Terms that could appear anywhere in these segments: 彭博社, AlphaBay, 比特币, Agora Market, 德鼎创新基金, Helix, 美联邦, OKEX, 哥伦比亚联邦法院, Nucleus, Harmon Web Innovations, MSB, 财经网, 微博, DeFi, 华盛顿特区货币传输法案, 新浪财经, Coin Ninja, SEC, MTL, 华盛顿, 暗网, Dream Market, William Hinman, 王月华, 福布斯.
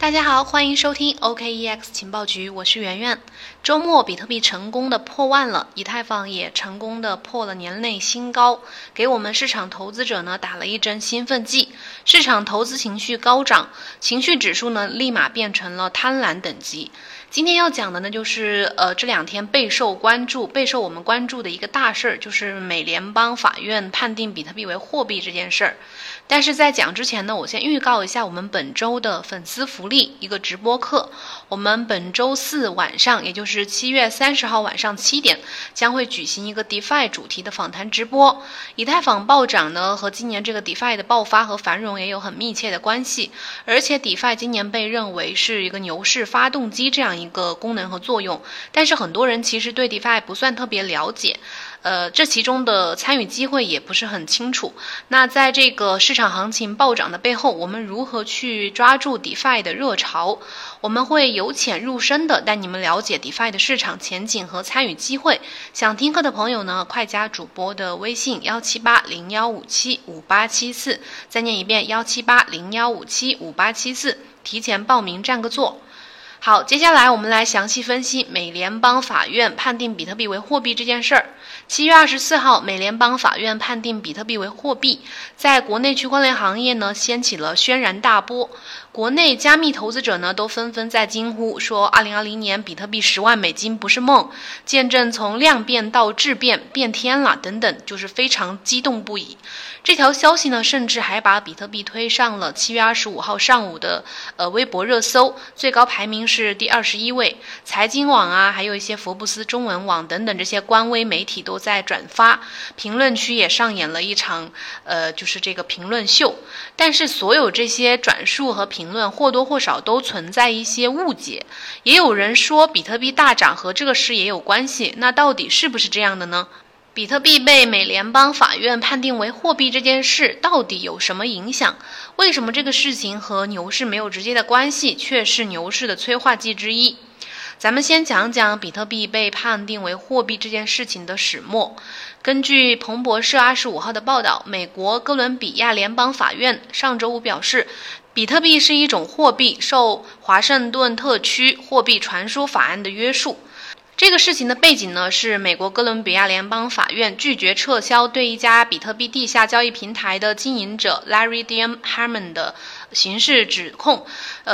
大家好，欢迎收听 OKEX 情报局，我是圆圆。周末比特币成功的破万了，以太坊也成功的破了年内新高，给我们市场投资者呢打了一针兴奋剂。市场投资情绪高涨，情绪指数呢立马变成了贪婪等级。今天要讲的呢就是这两天备受我们关注的一个大事儿，就是美联邦法院判定比特币为货币这件事儿。但是在讲之前呢，我先预告一下我们本周的粉丝福利一个直播课。我们本周四晚上，也就是7月30号晚上7点，将会举行一个 DeFi 主题的访谈直播。以太坊暴涨呢和今年这个 DeFi 的爆发和繁荣也有很密切的关系，而且 DeFi 今年被认为是一个牛市发动机这样一个功能和作用，但是很多人其实对 DeFi 不算特别了解，这其中的参与机会也不是很清楚。那在这个市场行情暴涨的背后，我们如何去抓住 DeFi 的热潮？我们会由浅入深的带你们了解 DeFi 的市场前景和参与机会。想听课的朋友呢，快加主播的微信17801575874，再念一遍17801575874，提前报名占个座。好，接下来我们来详细分析美联邦法院判定比特币为货币这件事儿。7月24号，美联邦法院判定比特币为货币，在国内区块链行业呢掀起了轩然大波。国内加密投资者呢都纷纷在惊呼说，2020年比特币10万美金不是梦，见证从量变到质变，变天了等等，就是非常激动不已。这条消息呢甚至还把比特币推上了7月25号上午的微博热搜，最高排名是第21位，财经网啊，还有一些福布斯中文网等等这些官微媒体都在转发，评论区也上演了一场就是这个评论秀。但是所有这些转述和评论或多或少都存在一些误解，也有人说比特币大涨和这个事也有关系，那到底是不是这样的呢？比特币被美联邦法院判定为货币这件事到底有什么影响？为什么这个事情和牛市没有直接的关系，却是牛市的催化剂之一？咱们先讲讲比特币被判定为货币这件事情的始末。根据彭博社25号的报道，美国哥伦比亚联邦法院上周五表示，比特币是一种货币，受华盛顿特区货币传输法案的约束。这个事情的背景呢，是美国哥伦比亚联邦法院拒绝撤销对一家比特币地下交易平台的经营者 Larry D.M. Harmon 的刑事指控。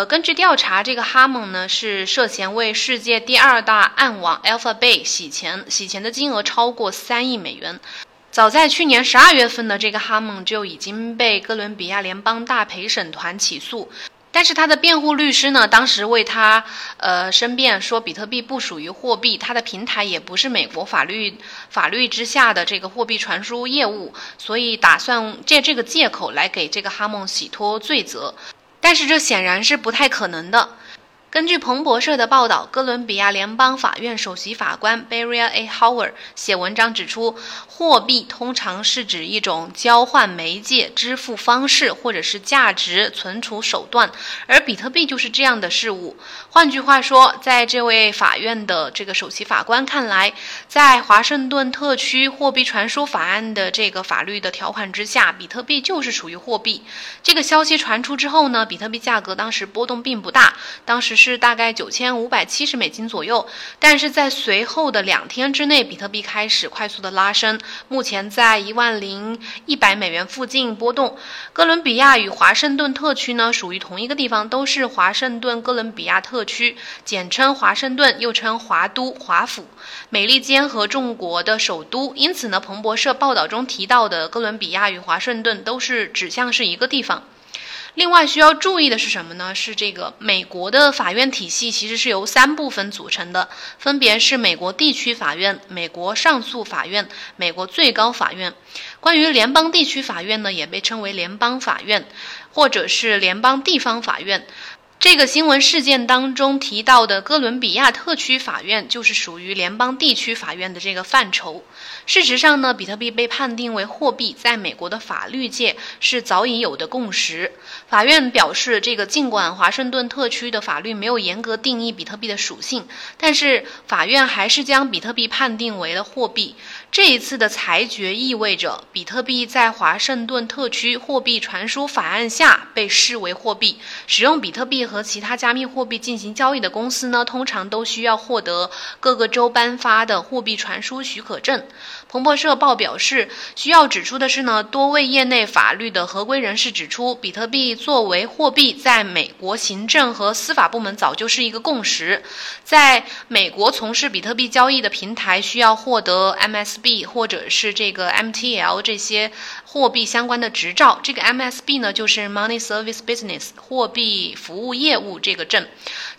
根据调查，这个 Harmon 呢是涉嫌为世界第2大暗网 AlphaBay 洗钱的金额超过3亿美元。早在去年12月份呢，这个 Harmon 就已经被哥伦比亚联邦大陪审团起诉。但是他的辩护律师呢，当时为他申辩说，比特币不属于货币，他的平台也不是美国法律之下的这个货币传输业务，所以打算借这个借口来给这个哈蒙洗脱罪责。但是这显然是不太可能的。根据彭博社的报道，哥伦比亚联邦法院首席法官 Baria A. Howard 写文章指出，货币通常是指一种交换媒介、支付方式或者是价值存储手段，而比特币就是这样的事物。换句话说，在这位法院的这个首席法官看来，在华盛顿特区货币传输法案的这个法律的条款之下，比特币就是属于货币。这个消息传出之后呢，比特币价格当时波动并不大，当时是大概9570美金左右，但是在随后的2天之内，比特币开始快速的拉升，目前在10100美元附近波动。哥伦比亚与华盛顿特区呢属于同一个地方，都是华盛顿哥伦比亚特区，简称华盛顿，又称华都、华府，美利坚合众国的首都。因此呢，彭博社报道中提到的哥伦比亚与华盛顿都是指向是一个地方。另外需要注意的是什么呢？是这个美国的法院体系其实是由3部分组成的，分别是美国地区法院、美国上诉法院、美国最高法院。关于联邦地区法院呢，也被称为联邦法院，或者是联邦地方法院。这个新闻事件当中提到的哥伦比亚特区法院就是属于联邦地区法院的这个范畴。事实上呢，比特币被判定为货币，在美国的法律界是早已有的共识。法院表示，这个尽管华盛顿特区的法律没有严格定义比特币的属性，但是法院还是将比特币判定为了货币。这一次的裁决意味着比特币在华盛顿特区货币传输法案下被视为货币。使用比特币和其他加密货币进行交易的公司呢，通常都需要获得各个州颁发的货币传输许可证。彭博社报表示，需要指出的是呢，多位业内法律的合规人士指出，比特币作为货币在美国行政和司法部门早就是一个共识。在美国从事比特币交易的平台需要获得 MSB 或者是这个 MTL 这些货币相关的执照。这个 MSB 呢，就是 Money Service Business 货币服务业务这个证，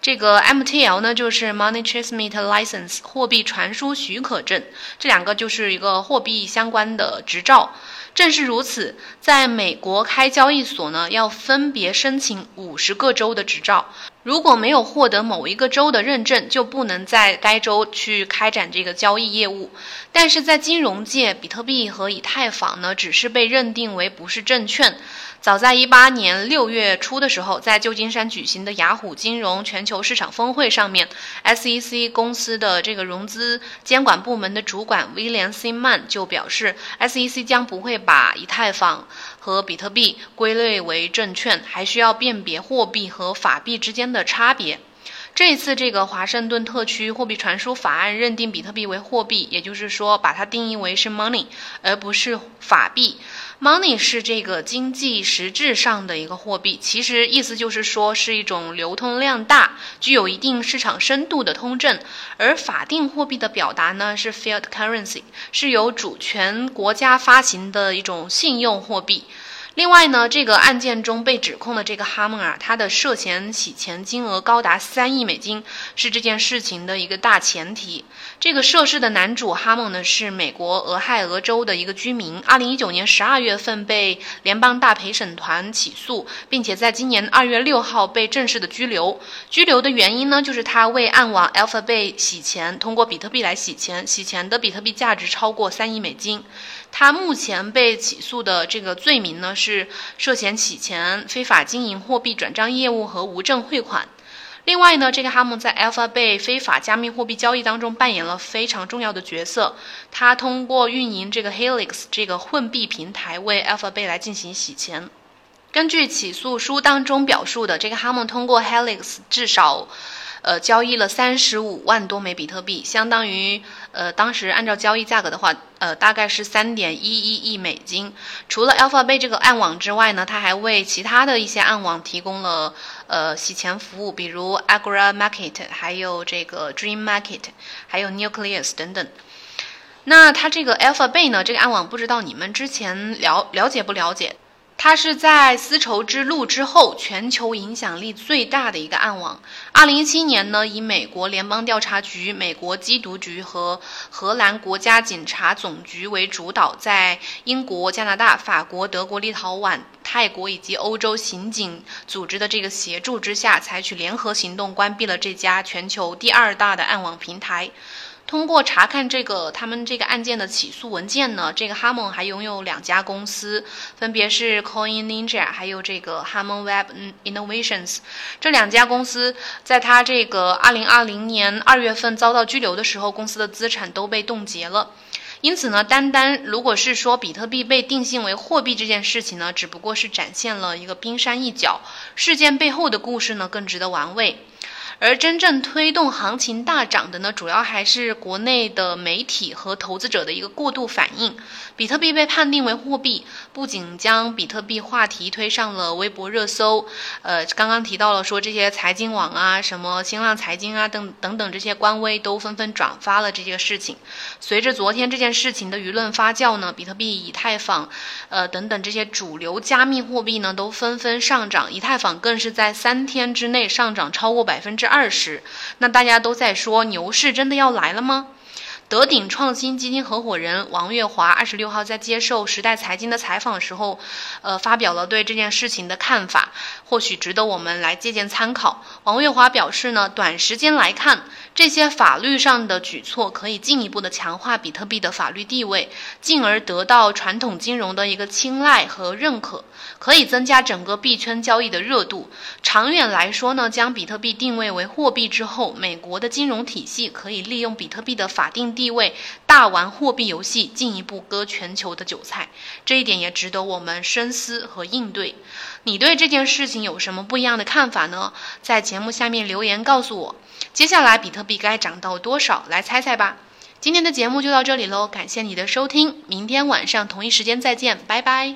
这个 MTL 呢就是 Money Transmit License 货币传输许可证，这两个就是一个货币相关的执照。正是如此，在美国开交易所呢，要分别申请50个州的执照。如果没有获得某一个州的认证，就不能在该州去开展这个交易业务。但是在金融界，比特币和以太坊呢，只是被认定为不是证券。早在18年6月初的时候，在旧金山举行的雅虎金融全球市场峰会上面， SEC 公司的这个融资监管部门的主管 William Hinman 就表示， SEC 将不会把以太坊和比特币归类为证券，还需要辨别货币和法币之间的差别。这次这个华盛顿特区货币传输法案认定比特币为货币，也就是说把它定义为是 money 而不是法币。 money 是这个经济实质上的一个货币，其实意思就是说是一种流通量大具有一定市场深度的通证。而法定货币的表达呢是 fiat currency， 是由主权国家发行的一种信用货币。另外呢，这个案件中被指控的这个哈蒙啊，他的涉嫌洗钱金额高达3亿美金，是这件事情的一个大前提。这个涉事的男主哈蒙呢，是美国俄亥俄州的一个居民，2019年12月份被联邦大陪审团起诉，并且在今年2月6号被正式的拘留。拘留的原因呢，就是他为暗网 AlphaBay 洗钱，通过比特币来洗钱，洗钱的比特币价值超过3亿美金。他目前被起诉的这个罪名呢，是涉嫌洗钱、非法经营货币转账业务和无证汇款。另外呢，这个哈蒙在 AlphaBay 非法加密货币交易当中扮演了非常重要的角色。他通过运营这个 Helix 这个混币平台为 AlphaBay 来进行洗钱。根据起诉书当中表述的，这个哈蒙通过 Helix 至少交易了35万多枚比特币，相当于当时按照交易价格的话，大概是 3.11 亿美金。除了 AlphaBay 这个暗网之外呢，它还为其他的一些暗网提供了洗钱服务，比如 Agora Market， 还有这个 Dream Market， 还有 Nucleus 等等。那它这个 AlphaBay 呢，这个暗网不知道你们之前了解不了解？它是在丝绸之路之后全球影响力最大的一个暗网。2017年呢，以美国联邦调查局、美国缉毒局和荷兰国家警察总局为主导，在英国、加拿大、法国、德国、立陶宛、泰国以及欧洲刑警组织的这个协助之下，采取联合行动关闭了这家全球第2大的暗网平台。通过查看这个他们这个案件的起诉文件呢，这个哈蒙还拥有2家公司，分别是 Coin Ninja 还有这个 Harmon Web Innovations。 这2家公司在他这个2020年2月份遭到拘留的时候，公司的资产都被冻结了。因此呢，单如果是说比特币被定性为货币这件事情呢，只不过是展现了一个冰山一角，事件背后的故事呢更值得玩味。而真正推动行情大涨的呢，主要还是国内的媒体和投资者的一个过度反应。比特币被判定为货币，不仅将比特币话题推上了微博热搜，刚刚提到了说这些财经网啊，什么新浪财经啊等等这些官微都纷纷转发了这些事情。随着昨天这件事情的舆论发酵呢，比特币、以太坊等等这些主流加密货币呢都纷纷上涨，以太坊更是在3天之内上涨超过20%。那大家都在说牛市真的要来了吗？德鼎创新基金合伙人王月华26号在接受时代财经的采访时候，发表了对这件事情的看法，或许值得我们来借鉴参考。王月华表示呢，短时间来看，这些法律上的举措可以进一步的强化比特币的法律地位，进而得到传统金融的一个青睐和认可，可以增加整个币圈交易的热度。长远来说呢，将比特币定位为货币之后，美国的金融体系可以利用比特币的法定地位，大玩货币游戏，进一步割全球的韭菜。这一点也值得我们深思和应对。你对这件事情有什么不一样的看法呢？在节目下面留言告诉我。接下来比特币该涨到多少？来猜猜吧。今天的节目就到这里喽，感谢你的收听，明天晚上同一时间再见，拜拜。